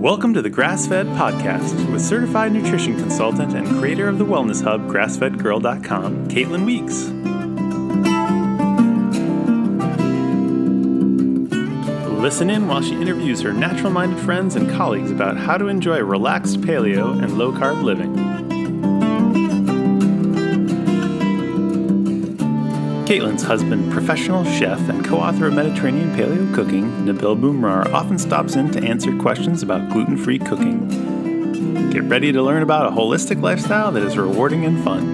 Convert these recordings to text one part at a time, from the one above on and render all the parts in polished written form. Welcome to the Grass Fed Podcast with certified nutrition consultant and creator of the wellness hub, grassfedgirl.com, Caitlin Weeks. Listen in while she interviews her natural-minded friends and colleagues about how to enjoy relaxed paleo and low-carb living. Caitlin's husband, professional chef and co-author of Mediterranean Paleo Cooking, Nabil Boumrar, often stops in to answer questions about gluten-free cooking. Get ready to learn about a holistic lifestyle that is rewarding and fun.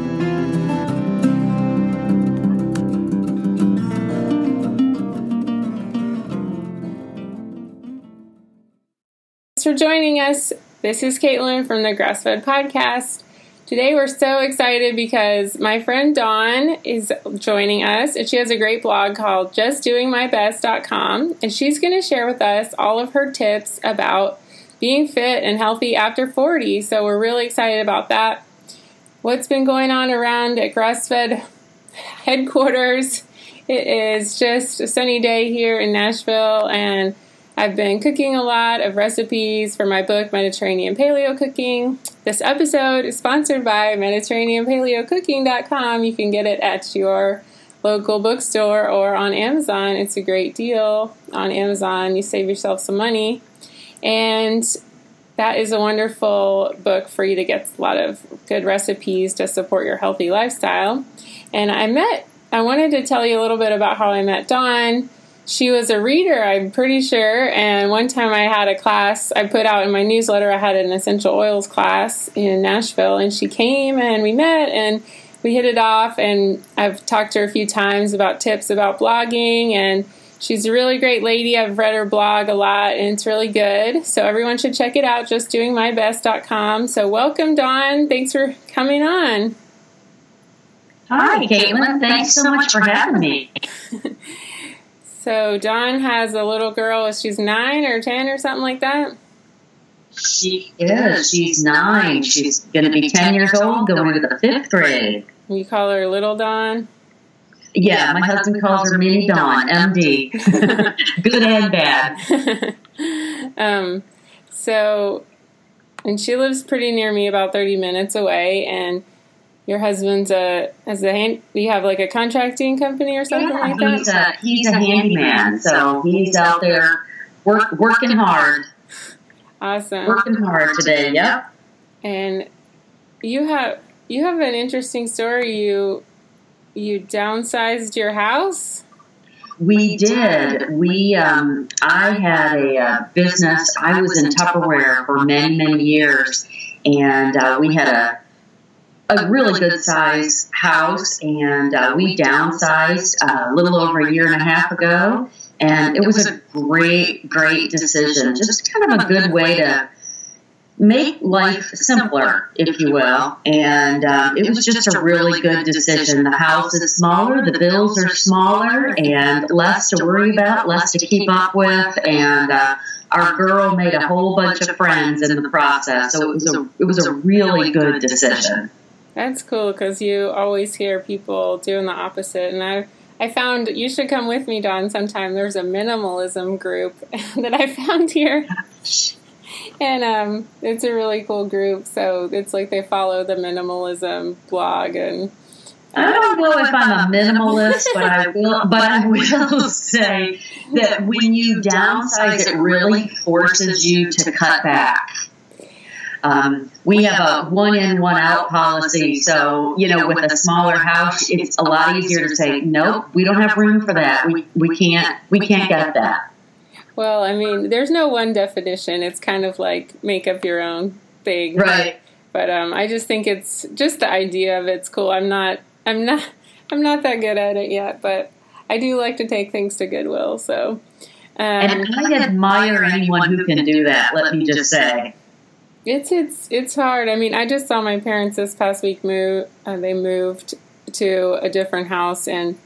For joining us. This is Caitlin from the Grass Fed Podcast. Today we're so excited because my friend Dawn is joining us, and she has a great blog called JustDoingMyBest.com, and she's going to share with us all of her tips about being fit and healthy after 40, so we're really excited about that. What's been going on around at Grass Fed headquarters? It is just a sunny day here in Nashville, and I've been cooking a lot of recipes for my book, Mediterranean Paleo Cooking. This episode is sponsored by MediterraneanPaleoCooking.com. You can get it at your local bookstore or on Amazon. It's a great deal on Amazon. You save yourself some money. And that is a wonderful book for you to get a lot of good recipes to support your healthy lifestyle. And I wanted to tell you a little bit about how I met Dawn. She was a reader, I'm pretty sure, and one time I had a class I put out in my newsletter. I had an essential oils class in Nashville, and she came and we met and we hit it off, and I've talked to her a few times about tips about blogging, and she's a really great lady. I've read her blog a lot, and it's really good, so everyone should check it out, JustDoingMyBest.com. So welcome, Dawn. Thanks for coming on. Hi, Caitlin. Thanks so much for having me. So Dawn has a little girl. She's 9 or 10 or something like that. She is. She's 9. She's going to be 10 years old, going into the 5th grade. You call her Little Dawn? Yeah, my husband calls her Mini Dawn, MD. Good and bad. And she lives pretty near me, about 30 minutes away. And your husband's you have like a contracting company or something like that? He's a handyman, so he's out there working hard. Awesome. Working hard today, yep. And you have an interesting story. You downsized your house? We did. I had a business. I was in Tupperware for many, many years, and we had a really good size house, and we downsized a little over a year and a half ago, and it was a great, great decision. Just kind of a good way to make life simpler, if you will, and it was just a really good decision. The house is smaller, the bills are smaller, and less to worry about, less to keep up with, and our girl made a whole bunch of friends in the process, so it was a really good decision. That's cool, because you always hear people doing the opposite, and I found, you should come with me, Dawn, sometime. There's a minimalism group that I found here, and it's a really cool group, so it's like they follow the minimalism blog, and I don't know if I'm a minimalist, but I will say that when you downsize, it really forces you to cut back. We have a one in, one out policy. So, with a smaller house, it's a lot easier to say, nope, we don't have room for that. We can't get that. Well, I mean, there's no one definition. It's kind of like make up your own thing. Right. But I just think it's just the idea of it's cool. I'm not that good at it yet, but I do like to take things to Goodwill. So, and I admire anyone who can do that. Let me just say. It's hard. I mean, I just saw my parents this past week move. They moved to a different house, and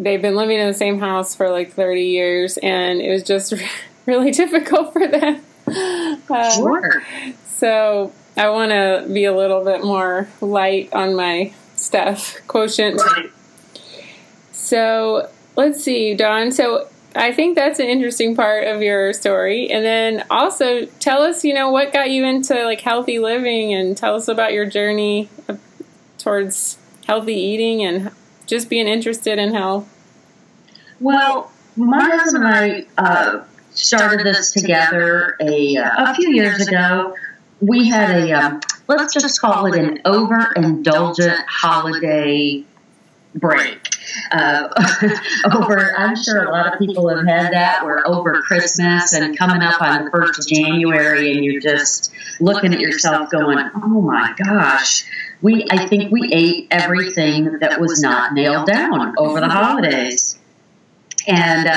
they've been living in the same house for like 30 years, and it was just really difficult for them. Sure. So I want to be a little bit more light on my stuff quotient. Right. So let's see, Dawn. So I think that's an interesting part of your story. And then also tell us, you know, what got you into like healthy living, and tell us about your journey towards healthy eating and just being interested in health. Well, my husband and I started this together a few years ago. We had a, let's just call it an overindulgent holiday break. I'm sure a lot of people have had that, where over Christmas and coming up on the 1st of January, and you're just looking at yourself going, oh my gosh, I think we ate everything that was not nailed down over the holidays. And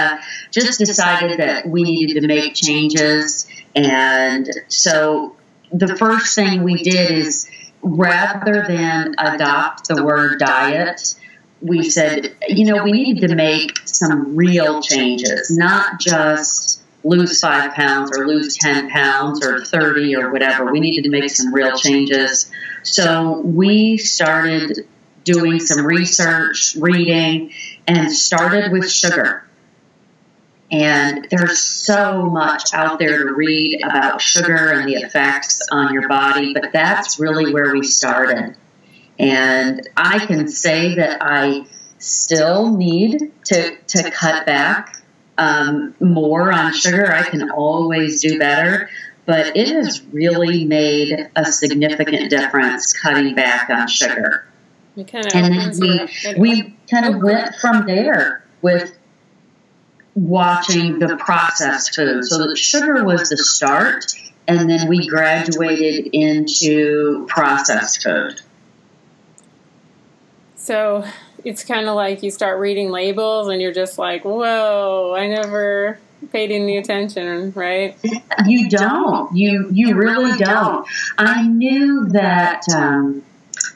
just decided that we needed to make changes. And so the first thing we did is, rather than adopt the word diet, we said, you know, we need to make some real changes, not just lose 5 pounds or lose 10 pounds or 30 or whatever. We needed to make some real changes. So we started doing some research, reading, and started with sugar. And there's so much out there to read about sugar and the effects on your body, but that's really where we started. And I can say that I still need to cut back more on sugar. I can always do better, but it has really made a significant difference cutting back on sugar. We kind of went from there with watching the processed food. So the sugar was the start, and then we graduated into processed food. So it's kind of like you start reading labels and you're just like, whoa, I never paid any attention, right? You don't. You really don't. I knew that,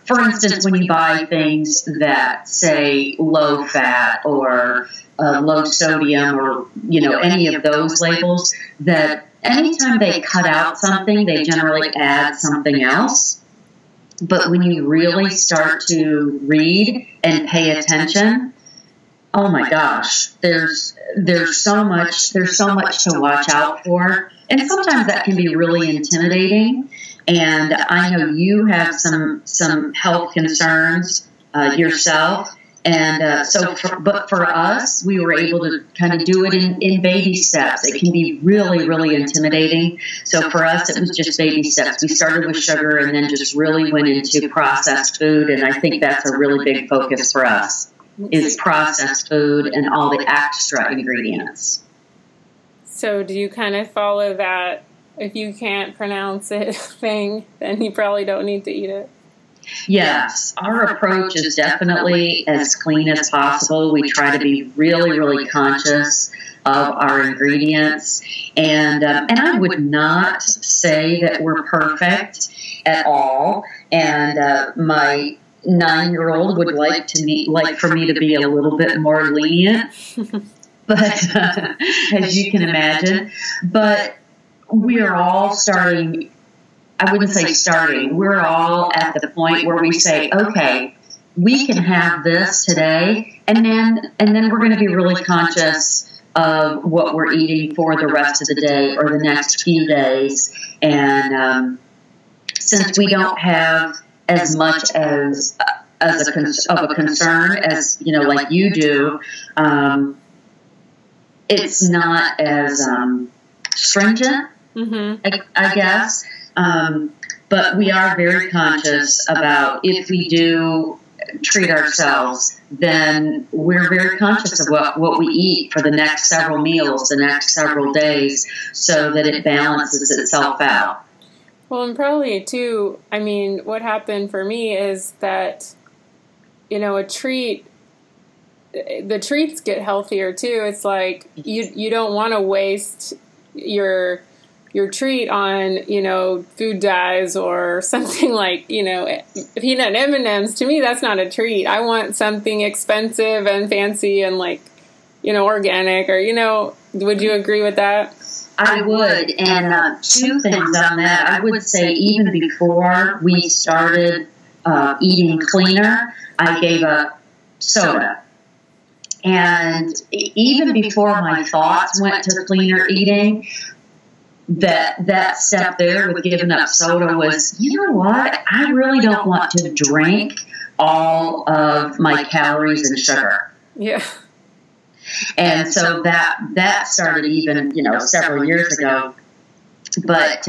for instance, when you buy things that say low fat or low sodium or, you know, any of those labels, that anytime they cut out something, they generally add something else. But when you really start to read and pay attention, oh my gosh, there's so much to watch out for. And sometimes that can be really intimidating. And I know you have some health concerns yourself. And but for us, we were able to kind of do it in baby steps. It can be really, really intimidating. So for us, it was just baby steps. We started with sugar and then just really went into processed food. And I think that's a really big focus for us, is processed food and all the extra ingredients. So do you kind of follow that if you can't pronounce it thing, then you probably don't need to eat it? Yes, our approach is definitely as clean as possible. We try to be really, really conscious of our ingredients. And I would not say that we're perfect at all. And my 9-year-old would like for me to be a little bit more lenient, but as you can imagine. But we are all starting. I wouldn't say starting. We're all at the point where we say, okay, we can have this today, and then we're going to be really conscious of what we're eating for the rest of the day or the next few days. And since we don't have as much as a concern as, you know, like you do, it's not as stringent, I guess. But we are very conscious about if we do treat ourselves, then we're very conscious of what we eat for the next several meals, the next several days, so that it balances itself out. Well, and probably too, I mean, what happened for me is that, you know, the treats get healthier too. It's like you don't want to waste your treat on, you know, food dyes or something like, you know, peanut M&Ms. To me, that's not a treat. I want something expensive and fancy and, like, you know, organic or, you know, would you agree with that? I would. And two things on that. I would say even before we started eating cleaner, I gave up soda. And even before my thoughts went to cleaner eating, that step there with giving up soda was, you know what, I really don't want to drink all of my calories and sugar. Yeah. And so that started even, several years ago. But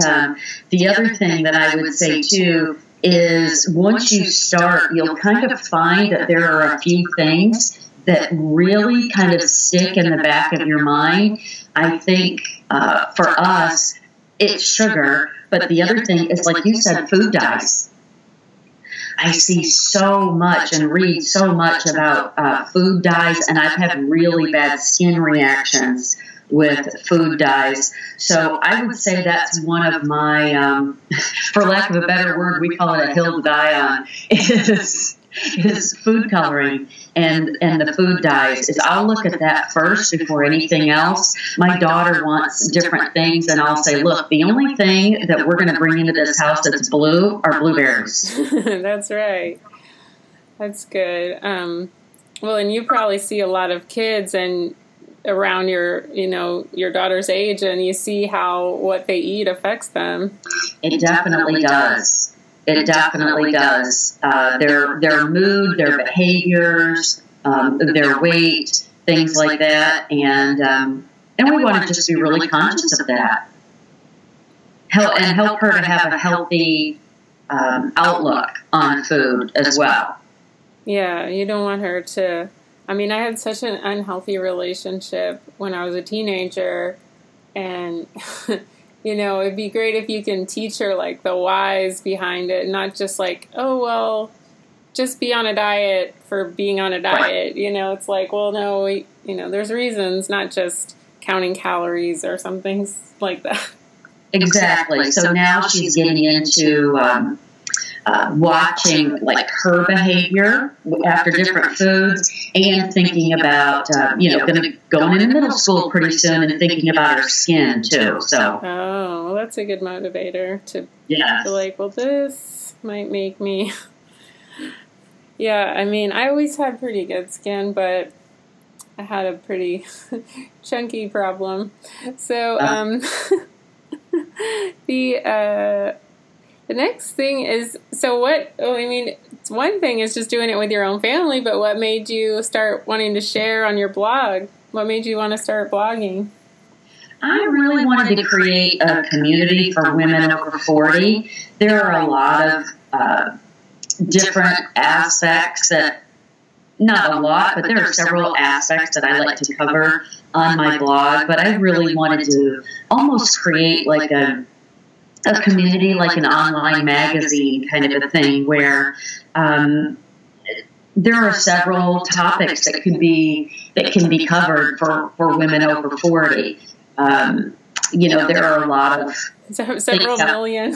the other thing that I would say, too, is once you start, you'll kind of find that there are a few things that really kind of stick in the back of your mind. I think for us, it's sugar. But the other thing is, like you said, food dyes. I see so much and read so much about food dyes, and I've had really bad skin reactions with food dyes. So I would say that's one of my, for lack of a better word, we call it a hill to die on, is food coloring and the food dyes. Is I'll look at that first before anything else. My daughter wants different things, and I'll say, look, the only thing that we're going to bring into this house that's blue are blueberries. That's right. That's good. Well, and you probably see a lot of kids and around your daughter's age, and you see how what they eat affects them. It definitely does. Their mood, their behaviors, their weight, things like that, and we want to just be really conscious of that. Help her to have a healthy outlook on food as well. Yeah, you don't want her to. I mean, I had such an unhealthy relationship when I was a teenager, and. It'd be great if you can teach her, like, the whys behind it, not just like, oh, well, just be on a diet for being on a diet. It's like, well, no, there's reasons, not just counting calories or something like that. Exactly. So now she's getting into watching, like, her behavior after different foods and thinking about, going into middle school pretty soon and thinking about her skin, too. So, oh, well, that's a good motivator to feel like, well, this might make me. Yeah, I mean, I always had pretty good skin, but I had a pretty chunky problem. So, the next thing is, one thing is just doing it with your own family, but what made you start wanting to share on your blog? What made you want to start blogging? I really wanted to create a community for women over 40. There are a lot of different aspects that, not a lot, but there are several aspects that I like to cover on my blog, but I really wanted to almost create like a community, like an online magazine kind of a thing, where there are several topics that can be covered for women over 40. There are a lot of several million.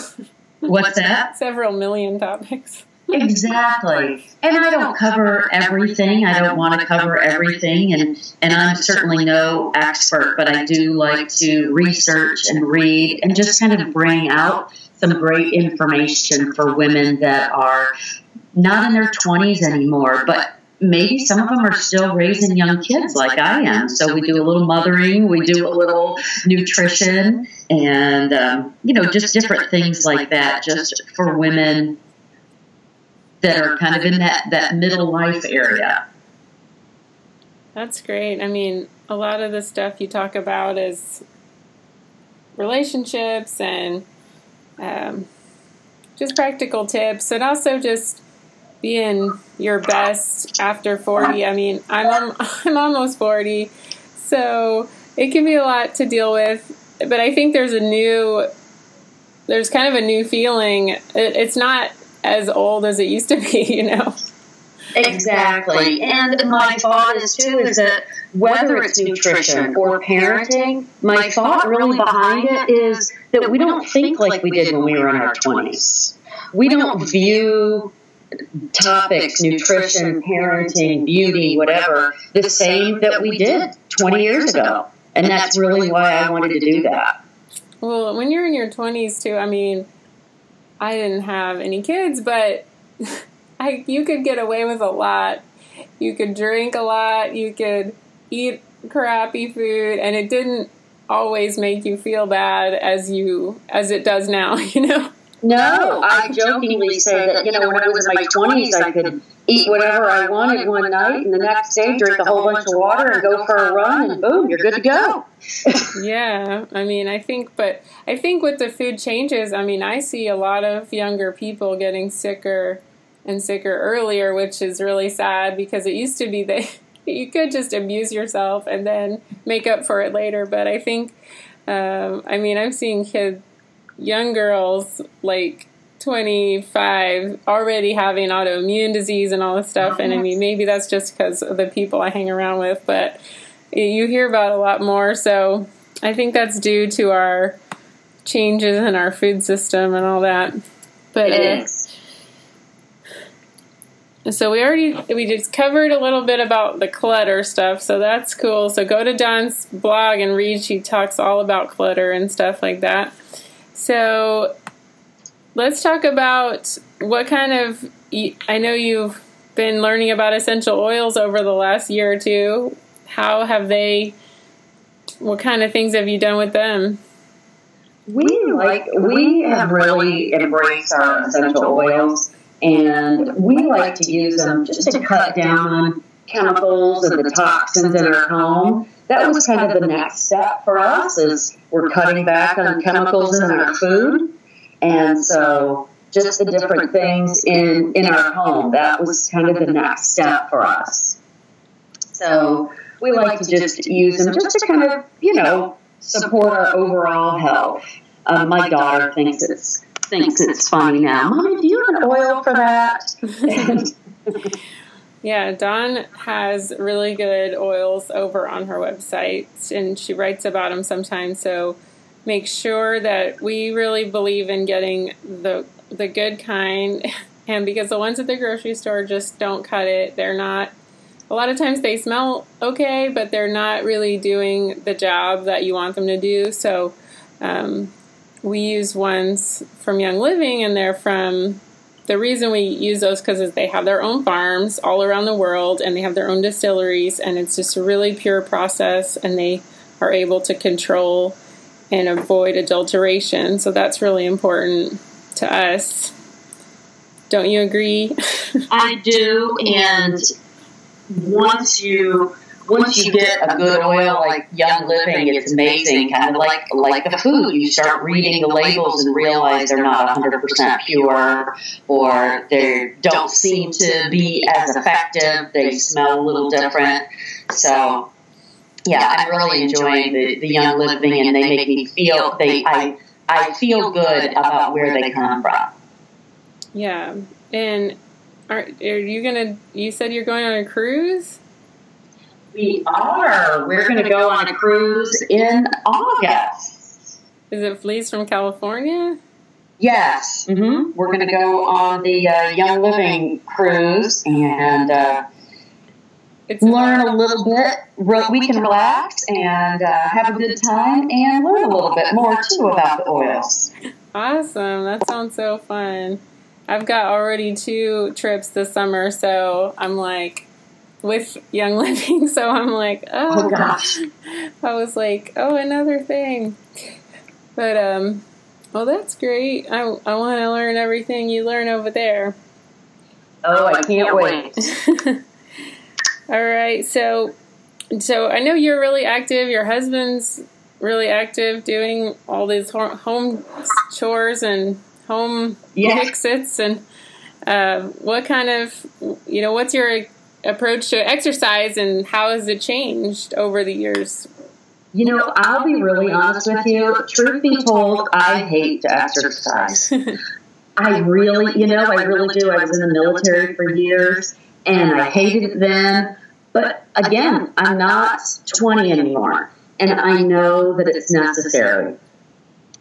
What's that? Several million topics. Exactly. And I don't cover everything. I don't want to cover everything. And I'm certainly no expert, but I do like to research and read and just kind of bring out some great information for women that are not in their 20s anymore, but maybe some of them are still raising young kids like I am. So we do a little mothering, we do a little nutrition, and, just different things like that, just for women that are kind of in that middle life area. That's great. I mean, a lot of the stuff you talk about is relationships and just practical tips, and also just being your best after 40. I mean, I'm almost 40, so it can be a lot to deal with, but I think there's kind of a new feeling. It's not as old as it used to be, Exactly. And my thought is, too, is that whether it's nutrition or parenting, my thought really behind it is that we don't think like we did when we were in our 20s. We don't view topics, nutrition, parenting, beauty, whatever, the same that we did 20 years ago. And that's really why I wanted to do that. Well, when you're in your 20s, too, I mean, I didn't have any kids, but you could get away with a lot. You could drink a lot. You could eat crappy food, and it didn't always make you feel bad as it does now, you know? No, I jokingly say that, you know, when I was in my 20s, I could eat whatever I wanted one night, and the next day drink a whole bunch of water and go for a run, and boom, you're good to go. Yeah, I mean, I think with the food changes, I mean, I see a lot of younger people getting sicker and sicker earlier, which is really sad, because it used to be that you could just abuse yourself and then make up for it later. But I think, I mean, I'm seeing young girls like 25 already having autoimmune disease and all this stuff. And I mean, maybe that's just because of the people I hang around with, but you hear about a lot more. So I think that's due to our changes in our food system and all that. But it is. So we just covered a little bit about the clutter stuff, so that's cool. So go to Dawn's blog and read. She talks all about clutter and stuff like that. So let's talk about what kind of – I know you've been learning about essential oils over the last year or two. How have they – what kind of things have you done with them? We have really embraced our essential oils. And we like to use them just to cut down on chemicals and the toxins in our home. That was kind of the next step for us, is we're cutting back on chemicals in our food. And so just the different things in our home, that was kind of the next step for us. So we like to just use them just to kind of, you know, support our overall health. My daughter thinks it's funny now. Mommy, do you have an oil for that? Yeah, Dawn has really good oils over on her website, and she writes about them sometimes. So make sure that we really believe in getting the good kind, and because the ones at the grocery store just don't cut it. They're not. A lot of times they smell okay, but they're not really doing the job that you want them to do. So. We use ones from Young Living, and they're from, the reason we use those because they have their own farms all around the world, and they have their own distilleries, and it's just a really pure process, and they are able to control and avoid adulteration. So that's really important to us. Don't you agree? I do, and once you get a good oil like Young Living, it's amazing. Kind of like the food. You start reading the labels and realize they're not 100% pure, or they don't seem to be as effective. They smell a little different. So, yeah, I'm really enjoying the Young Living, and they make me feel I feel good about where they come from. Yeah, and are you gonna? You said you're going on a cruise? We are. We're going to go on a cruise in August. Is it Fleas from California? Yes. Mm-hmm. We're going to go on the Young Living cruise and learn a little bit. We can relax and have a good time and learn a little bit more, too, about the oils. Awesome. That sounds so fun. I've got already 2 trips this summer, so I'm like... with Young Living, so I'm like, oh gosh, I was like, oh, another thing, but well, that's great. I want to learn everything you learn over there. Oh, I can't wait. All right, so I know you're really active. Your husband's really active, doing all these home chores and home fix-its, and what kind of, you know, what's your approach to exercise, and how has it changed over the years? You know, I'll be really honest with you. Truth be told, I hate to exercise. I really do. I was in the military for years, and I hated it then. But again, I'm not 20 anymore, and I know that it's necessary.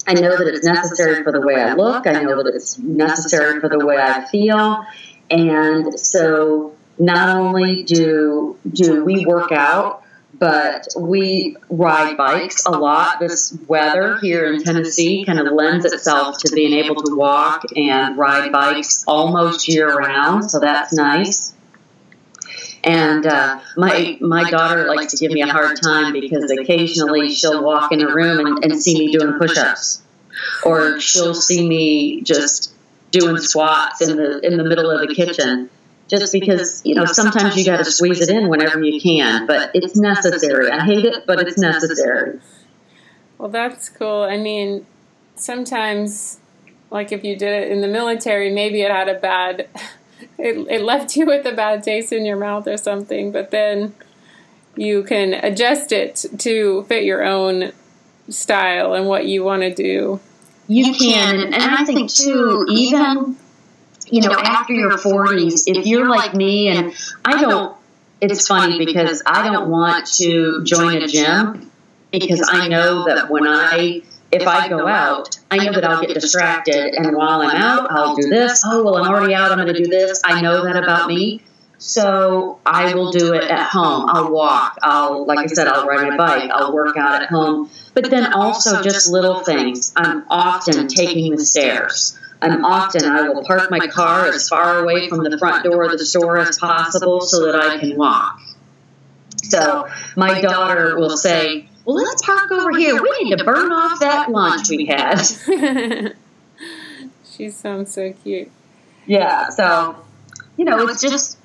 I know that it's necessary for the way I look. I know that it's necessary for the way I feel. And so... not only do we work out, but we ride bikes a lot. This weather here in Tennessee kind of lends itself to being able to walk and ride bikes almost year-round, so that's nice. And my daughter likes to give me a hard time because occasionally she'll walk in a room and see me doing push-ups, or she'll see me just doing squats in the middle of the kitchen, just because, you know, sometimes you got to squeeze it in whenever you can, but it's necessary. I hate it, but it's necessary. Well, that's cool. I mean, sometimes, like if you did it in the military, maybe it had a bad, it left you with a bad taste in your mouth or something, but then you can adjust it to fit your own style and what you want to do. You can, and I think too, even, you know, after your 40s, if you're like me, and it's funny because I don't want to join a gym because I know that when if I go out, I know that I'll get distracted. And while I'm out, I'll do this. Oh, well, I'm already out. I'm going to do this. I know that about me. So I will do it at home. I'll walk. I'll, like I said, I'll ride my bike. I'll work out at home. But then also just little things. I'm often taking the stairs. I will park my car as far away from the front door of the store as possible so that I can walk. So my daughter will say, well, let's park over here. We need to burn off that lunch we had. She sounds so cute. Yeah, so, you know, it's just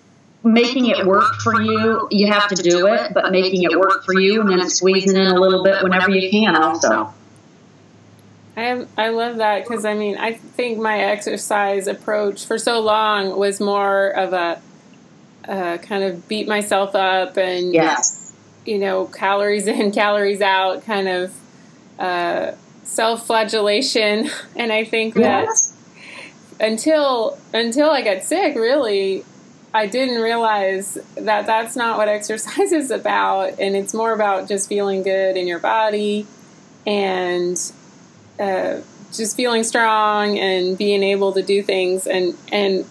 making it work for you. You have to do it, but making it work for you and then squeezing in a little bit whenever you can also. I love that because, I mean, I think my exercise approach for so long was more of a kind of beat myself up and... Yes. You know, calories in, calories out, kind of self-flagellation. And I think that until I got sick, really, I didn't realize that that's not what exercise is about. And it's more about just feeling good in your body and just feeling strong and being able to do things and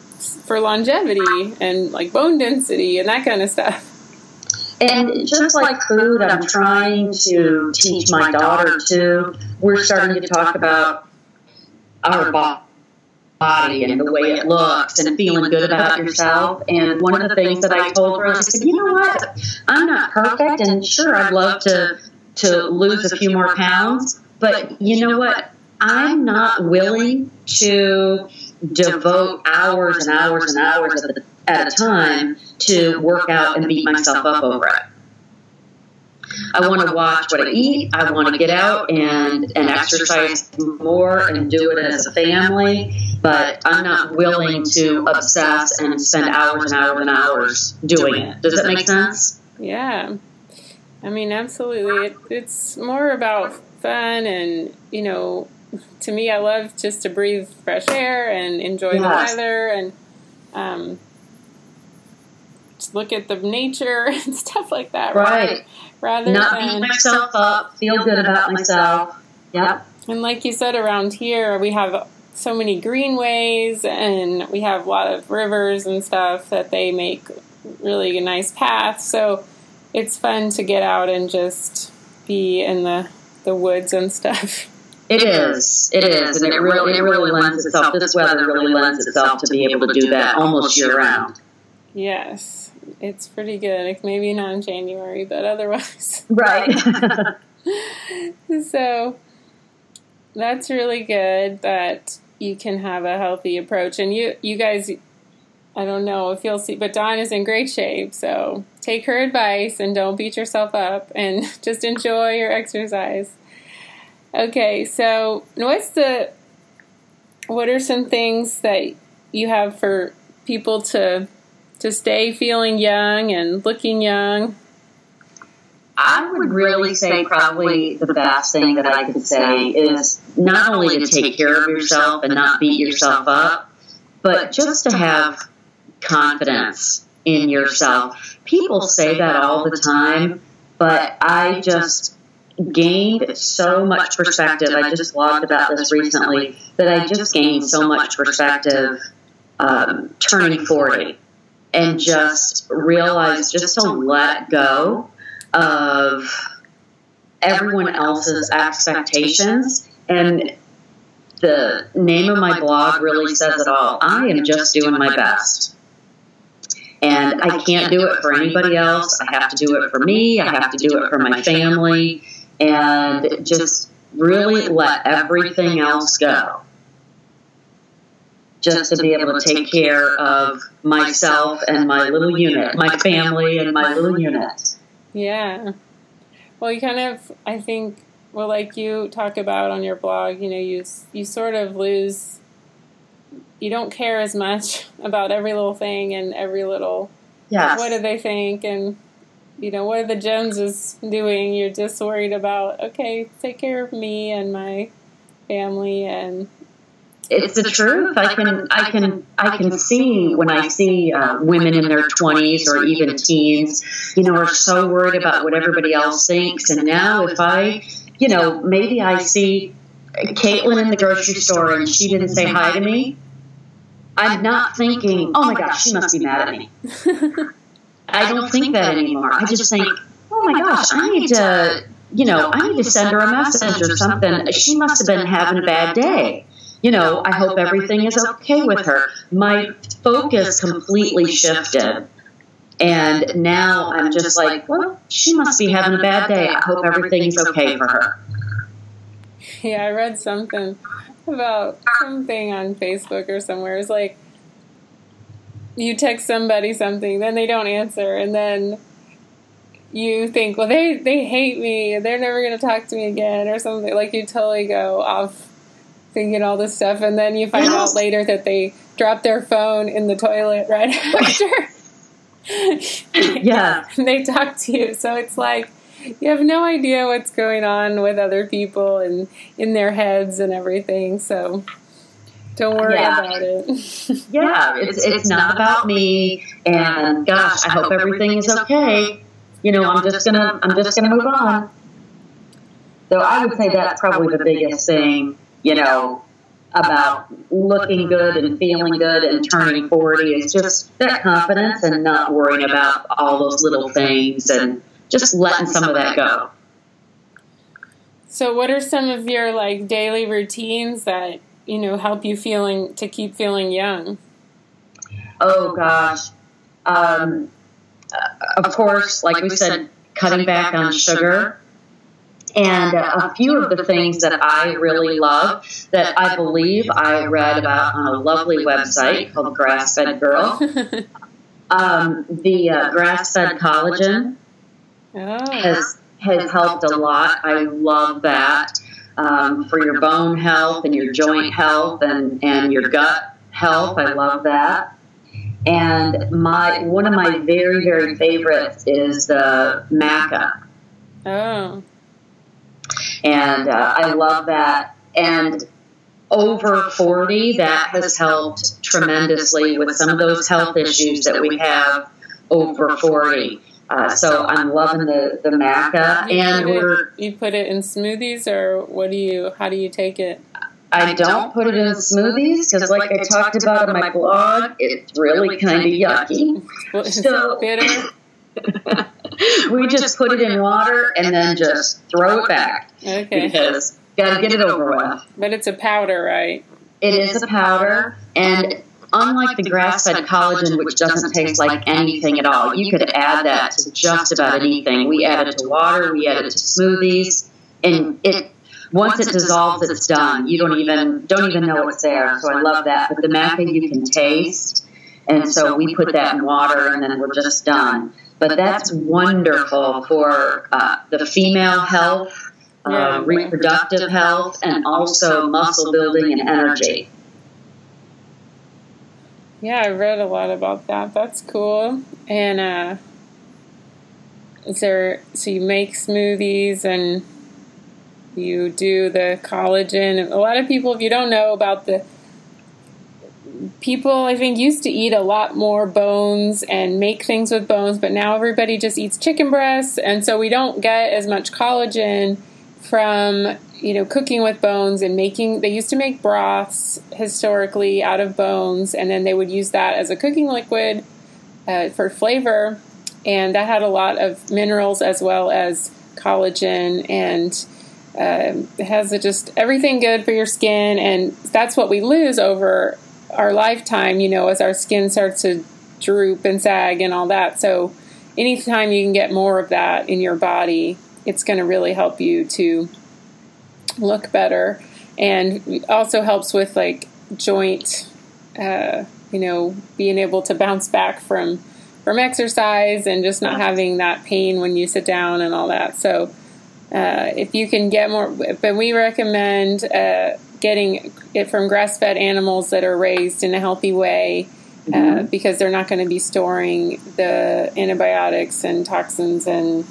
for longevity and like bone density and that kind of stuff. And just like food, I'm trying to teach my daughter, too. We're starting to talk about our body and the way it looks and feeling good about yourself. And one of the things that I told her, I said, you know what? I'm not perfect, and sure, I'd love to lose a few more pounds. But you know what? I'm not willing to devote hours and hours and hours at a time to work out and beat myself up over it. I want to watch what I eat. I want to get out and exercise more and do it as a family, but I'm not willing to obsess and spend hours and hours and hours doing it. Does that make sense? Yeah. I mean, absolutely. It's more about fun and, you know, to me, I love just to breathe fresh air and enjoy the weather and look at the nature and stuff like that. Right. Rather not than beat myself up, feel good about myself. Yep. And like you said, around here, we have so many greenways and we have a lot of rivers and stuff that they make really a nice path. So it's fun to get out and just be in the woods and stuff. It is. And it really lends itself, this weather really lends itself to be able to do that almost year-round. Yes. It's pretty good. Like maybe not in January, but otherwise. Right. So that's really good that you can have a healthy approach. And you guys, I don't know if you'll see, but Dawn is in great shape. So take her advice and don't beat yourself up and just enjoy your exercise. Okay, so what are some things that you have for people to stay feeling young and looking young? I would really say probably the best thing that I could say is not only to take care of yourself and not beat yourself up, but just to have confidence in yourself. People say that all the time, but I just gained so much perspective. I just blogged about this recently, that I just gained so much perspective turning 40 and just realized just to let go of everyone else's expectations. And the name of my blog really says it all. I am just doing my best. And I can't do it for anybody else. I have to do it for me. I have to do it for my family. And just really let everything else go. Just to be able to take care of myself and my little unit, my family and my little unit. Yeah. Well, you kind of, I think, well, like you talk about on your blog, you know, you sort of lose, you don't care as much about every little thing and every little, yes. What do they think? And, you know, what are the Joneses doing? You're just worried about, okay, take care of me and my family. And it's the truth. I can see when I see women in their 20s or even teens, you know, are so worried about what everybody else thinks. And now if I, you know, maybe I see Caitlin in the grocery store and she didn't say hi to me, I'm not thinking, oh my gosh, she must be mad at me. I don't think that anymore. I just think, oh my gosh, I need to, you know, I need to send her a message or something. She must have been having a bad day. You know, I hope everything is okay with her. My focus completely shifted. And now I'm just like, well, she must be having a bad day. I hope everything's okay for her. Yeah, I read something about something on Facebook or somewhere. It's like, you text somebody something, then they don't answer, and then you think, well, they hate me, they're never going to talk to me again, or something. Like, you totally go off thinking all this stuff, and then you find out later that they dropped their phone in the toilet right after. Yeah. And they talk to you. So it's like, you have no idea what's going on with other people and in their heads and everything, so don't worry about it. Yeah, it's not about me, and gosh, I hope everything is okay. You know, I'm just gonna move on. So I would say that's probably the biggest thing, you know, about looking good and feeling good and turning 40 is just that confidence and not worrying about all those little things and just letting some of that go. So what are some of your, like, daily routines that, you know, help you keep feeling young? Oh, gosh. Of course, like we said, cutting back on sugar. And a few of the things that I really love that I believe I read about on a lovely website called Grass Fed Girl, the grass fed collagen. Oh. has helped a lot. I love that for your bone health and your joint health and your gut health. I love that. And one of my very, very favorites is the maca. Oh. And I love that. And over 40, that has helped tremendously with some of those health issues that we have over 40. So I'm loving the maca. You put it in smoothies, or how do you take it? I don't put it in smoothies because, like I talked about on my blog, it's really kind of yucky. So bitter. We just put it in water and then just throw it back. Okay. Because gotta get it over with. But it's a powder, right? It is a powder, and unlike the grass-fed collagen, which doesn't taste like anything at all, you could add that to just about anything. We add it to water, we add it to smoothies, and it once it dissolves, it's done. You don't even know it's there. So I love that. But the maca you can taste, and so we put that in water, and then we're just done. But that's wonderful for the female health, reproductive health, and also muscle building and energy. Yeah, I read a lot about that. That's cool. And so you make smoothies and you do the collagen. A lot of people, if you don't know about people, I think, used to eat a lot more bones and make things with bones, but now everybody just eats chicken breasts, and so we don't get as much collagen from, you know, cooking with bones and making. They used to make broths historically out of bones, and then they would use that as a cooking liquid for flavor, and that had a lot of minerals as well as collagen, and it has just everything good for your skin, and that's what we lose over our lifetime, you know, as our skin starts to droop and sag and all that. So anytime you can get more of that in your body, it's going to really help you to look better. And also helps with like joint, being able to bounce back from exercise and just not having that pain when you sit down and all that. So if you can get more, but we recommend getting it from grass-fed animals that are raised in a healthy way, because they're not going to be storing the antibiotics and toxins and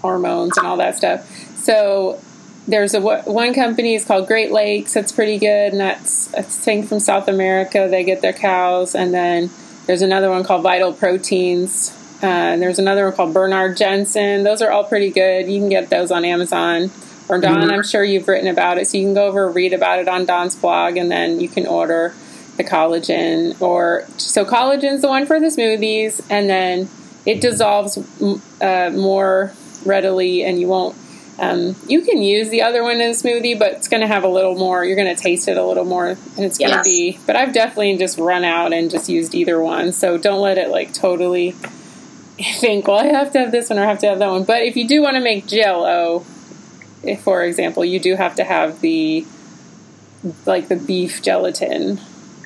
hormones and all that stuff. So there's one company is called Great Lakes. That's pretty good. And that's a thing from South America. They get their cows. And then there's another one called Vital Proteins. And there's another one called Bernard Jensen. Those are all pretty good. You can get those on Amazon. Or Don, I'm sure you've written about it. So you can go over and read about it on Don's blog. And then you can order the collagen. So collagen's the one for the smoothies. And then it dissolves more readily and you won't. You can use the other one in a smoothie, but it's going to have a little more, you're going to taste it a little more and it's going to be, but I've definitely just run out and just used either one. So don't let it like totally think, well, I have to have this one or I have to have that one. But if you do want to make Jell-O, for example, you do have to have the beef gelatin.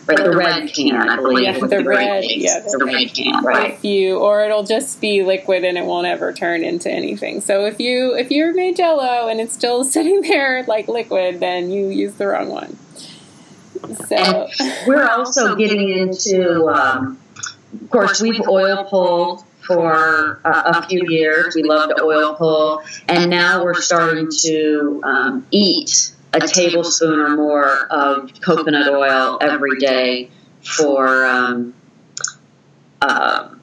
Right, the red can, I believe. Yeah, the red, yeah, the red can, right? Or it'll just be liquid and it won't ever turn into anything. So if you made Jell-O and it's still sitting there like liquid, then you use the wrong one. So and we're also getting into, of course, we've oil pulled for a few years. We love to oil pull, and now we're starting to eat a tablespoon or more of coconut oil every day for heart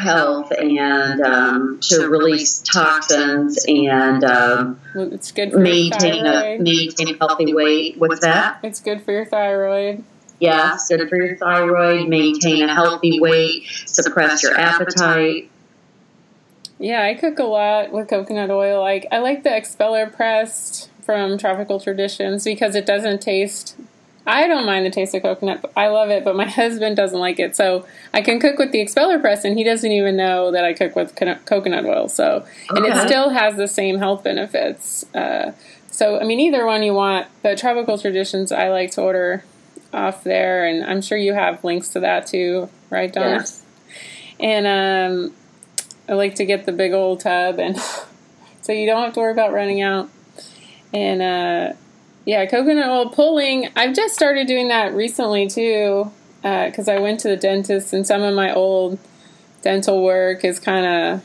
health and to release toxins and it's good for maintain a healthy weight. What's that? It's good for your thyroid. Yeah, it's good for your thyroid. Maintain a healthy weight. Suppress your appetite. Yeah, I cook a lot with coconut oil. I like the expeller pressed from Tropical Traditions because it doesn't taste, I don't mind the taste of coconut, I love it, but my husband doesn't like it, so I can cook with the expeller press and he doesn't even know that I cook with coconut oil, so, and it still has the same health benefits, so, I mean, either one you want, but Tropical Traditions I like to order off there, and I'm sure you have links to that too, right, Donna? Yes. And I like to get the big old tub, and so you don't have to worry about running out. And, coconut oil pulling. I've just started doing that recently, too, because I went to the dentist, and some of my old dental work is kind of,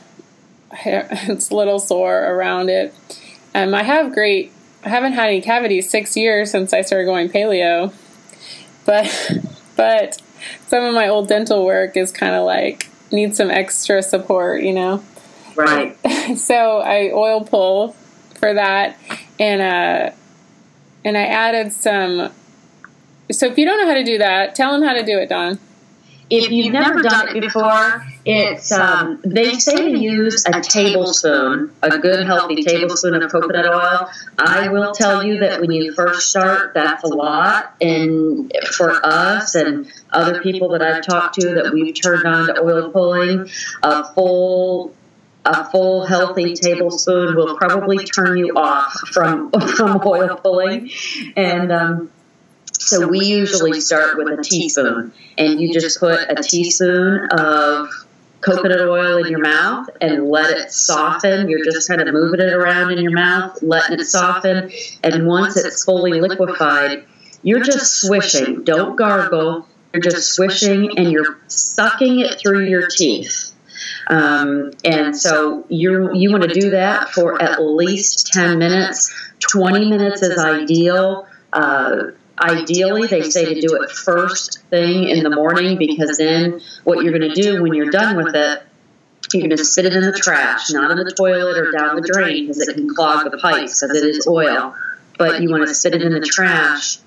it's a little sore around it. I haven't had any cavities 6 years since I started going paleo, but some of my old dental work is kind of like, needs some extra support, you know? Right. So I oil pull for that. And I added some, so if you don't know how to do that, tell them how to do it, Dawn. If you've never done it before, it's, they say to use a good healthy tablespoon of coconut oil. I will tell you that when you first start, that's a lot. And for us and other people that I've talked to that we've turned on to oil pulling, a full healthy tablespoon will probably turn you off from oil pulling. And so we usually start with a teaspoon. And you just put a teaspoon of coconut oil in your mouth and let it soften. You're just kind of moving it around in your mouth, letting it soften. And once it's fully liquefied, you're just swishing. Don't gargle. You're just swishing and you're sucking it through your teeth. And so you want to do that for at least 10 minutes, 20 minutes is ideal. Ideally, they say to do it first thing in the morning, because then what you're going to do when you're done with it, you're going to spit it in the trash, not in the toilet or down the drain, because it can clog the pipes because it is oil, but you want to spit it in the trash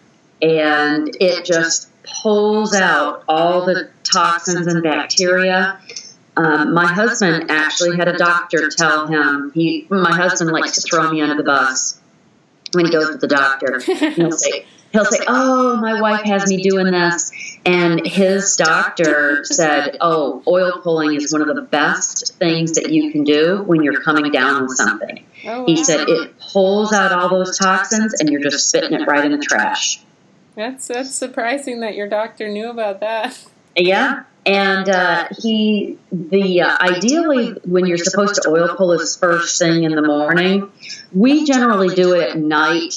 and it just pulls out all the toxins and bacteria. My husband actually had a doctor tell him, my husband likes to throw me under the bus when he goes to the doctor. He'll say, he'll say, oh, my wife has me doing this. And his doctor said, oh, oil pulling is one of the best things that you can do when you're coming down with something. Oh, wow. He said it pulls out all those toxins and you're just spitting it right in the trash. That's surprising that your doctor knew about that. Yeah. And ideally, when you're supposed to oil pull is first thing in the morning. We generally do it at night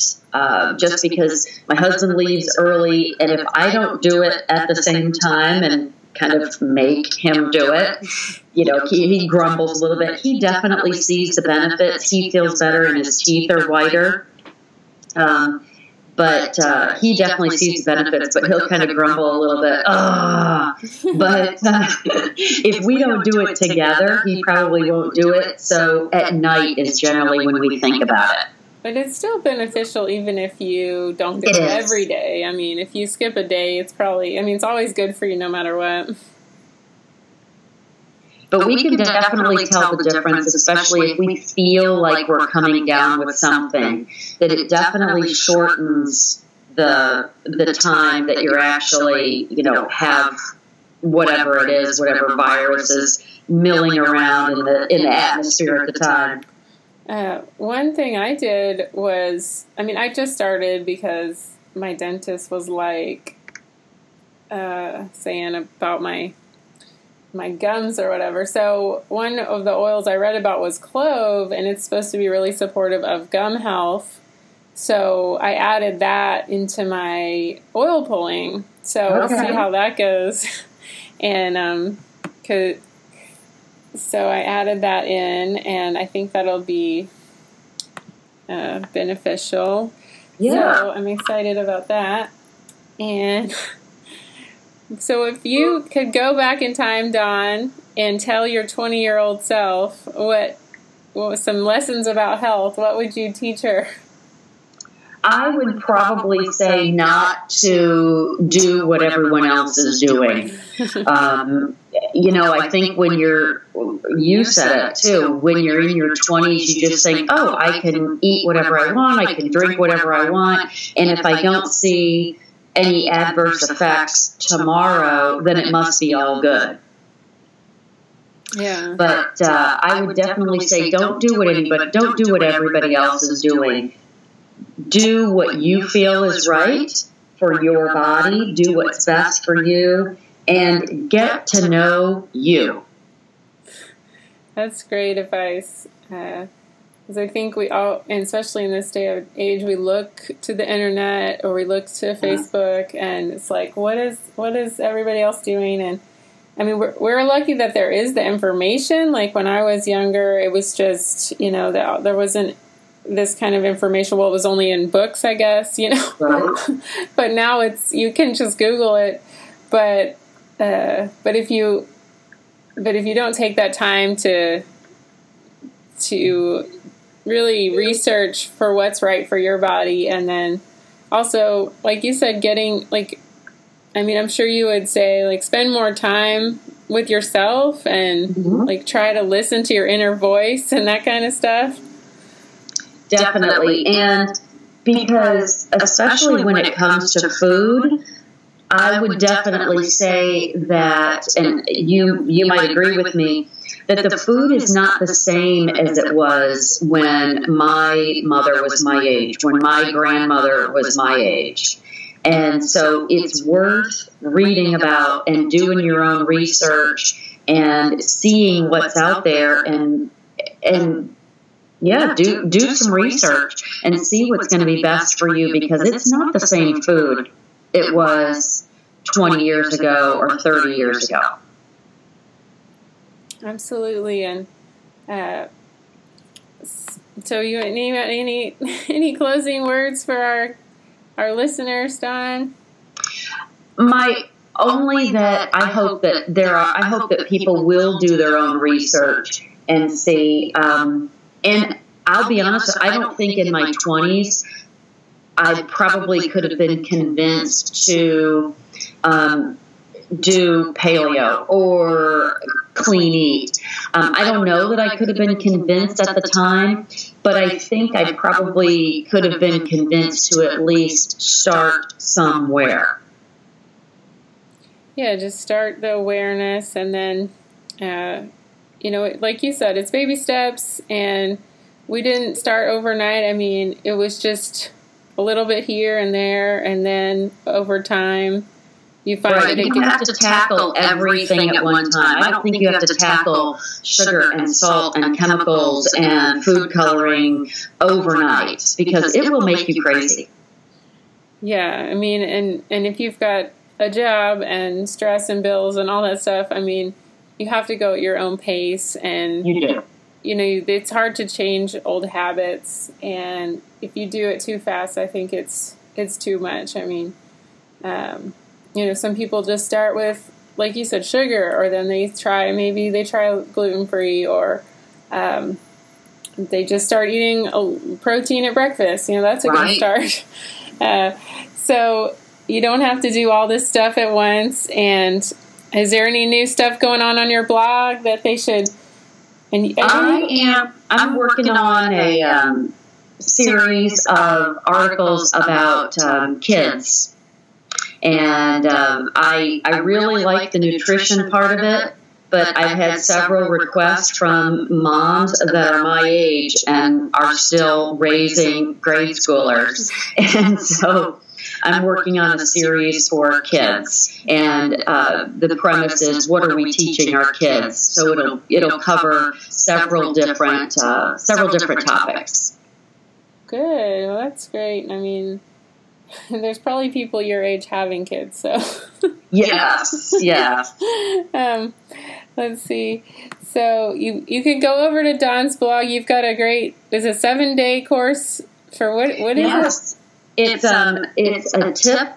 just because my husband leaves early, and if I don't do it at the same time and kind of make him do it, you know, he grumbles a little bit. He definitely sees the benefits. He feels better, and his teeth are whiter. But he definitely sees the benefits, but he'll kind of grumble a little bit. But if we don't do it together, he probably won't do it. So at night is generally when we think about it. But it's still beneficial even if you don't do it every day. I mean, if you skip a day, it's always good for you no matter what. But we can definitely tell the difference, especially if we feel like we're coming down with something, that it definitely shortens the time that you're actually, you know, have whatever it is, whatever virus is milling around in the atmosphere at the time. One thing I did was, I just started because my dentist was like saying about my gums or whatever. So one of the oils I read about was clove, and it's supposed to be really supportive of gum health. So I added that into my oil pulling. So we'll see how that goes. And so I added that in, and I think that'll be beneficial. Yeah. So I'm excited about that. And so if you could go back in time, Dawn, and tell your 20-year-old self what some lessons about health, what would you teach her? I would probably say not to do what everyone else is doing. I think when you said it too, when you're in your 20s, you just think, oh, I can eat whatever I want, I can drink whatever I want, and if I don't see any adverse effects tomorrow, then it must be all good. Yeah. But I would definitely say don't do what everybody else is doing. Do what you feel is right for your body. Do what's best for you, and get to know you. That's great advice. Because I think we all, and especially in this day of age, we look to the internet or we look to Facebook, and it's like, what is everybody else doing? And I mean, we're lucky that there is the information. Like when I was younger, it was just, there wasn't this kind of information. Well, it was only in books, I guess, Right. But now you can just Google it. But if you don't take that time to really research for what's right for your body, and then also, like you said, I'm sure you would say, like, spend more time with yourself and like try to listen to your inner voice and that kind of stuff. Definitely. And because especially when it comes to food, I would definitely say that, and you might agree with me, that the food is not the same as it was when my mother was my age, when my grandmother was my age. And so it's worth reading about and doing your own research and seeing what's out there and do some research and see what's going to be best for you, because it's not the same food it was 20 years ago or 30 years ago. Absolutely. And so you have any closing words for our listeners, Dawn? I hope that people will do their own research and see. And I'll be honest, I don't think in my 20s I probably could have been convinced to do paleo or clean eat. I don't know that I could have been convinced at the time, but I think I probably could have been convinced to at least start somewhere. Yeah, just start the awareness, and then, like you said, it's baby steps, and we didn't start overnight. I mean, it was just a little bit here and there, and then over time, you find that you don't have to tackle everything at one time. I don't think you have to tackle sugar and salt and chemicals and food coloring overnight, because it will make you crazy. Yeah, I mean, and if you've got a job and stress and bills and all that stuff, I mean, you have to go at your own pace, and you do. You know, it's hard to change old habits, and if you do it too fast, I think it's too much. I mean, some people just start with, like you said, sugar, or then they try gluten-free, or they just start eating protein at breakfast. You know, that's a good start. So you don't have to do all this stuff at once. And is there any new stuff going on your blog that they should? And I'm working on a series of articles about kids. And I really like the nutrition part of it, but I've had several requests from moms that are my age and are still raising grade schoolers. And so I'm working on a series for kids. And the premise is, what are we teaching our kids? So it'll cover several different topics. Good. Well, that's great. I mean, there's probably people your age having kids, so. Yes, yeah. Let's see. So you can go over to Dawn's blog. You've got a great, it's a 7-day course for what is it? Yes, it's a tip,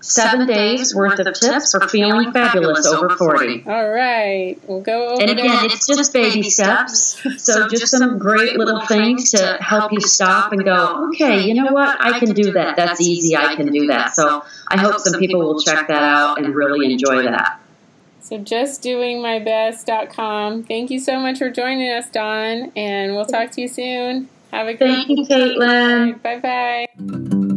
7 days worth of tips for feeling fabulous over 40. All right, we'll go over. And again, it's just baby steps, so just some great little things to help you stop and go, okay, you know what, I can do that. That's easy, I can do that. So I hope some people will check that out and really enjoy that. So JustDoingMyBest.com. Thank you so much for joining us, Dawn, and we'll talk to you soon. Have a great day. Thank you, Caitlin. Bye-bye.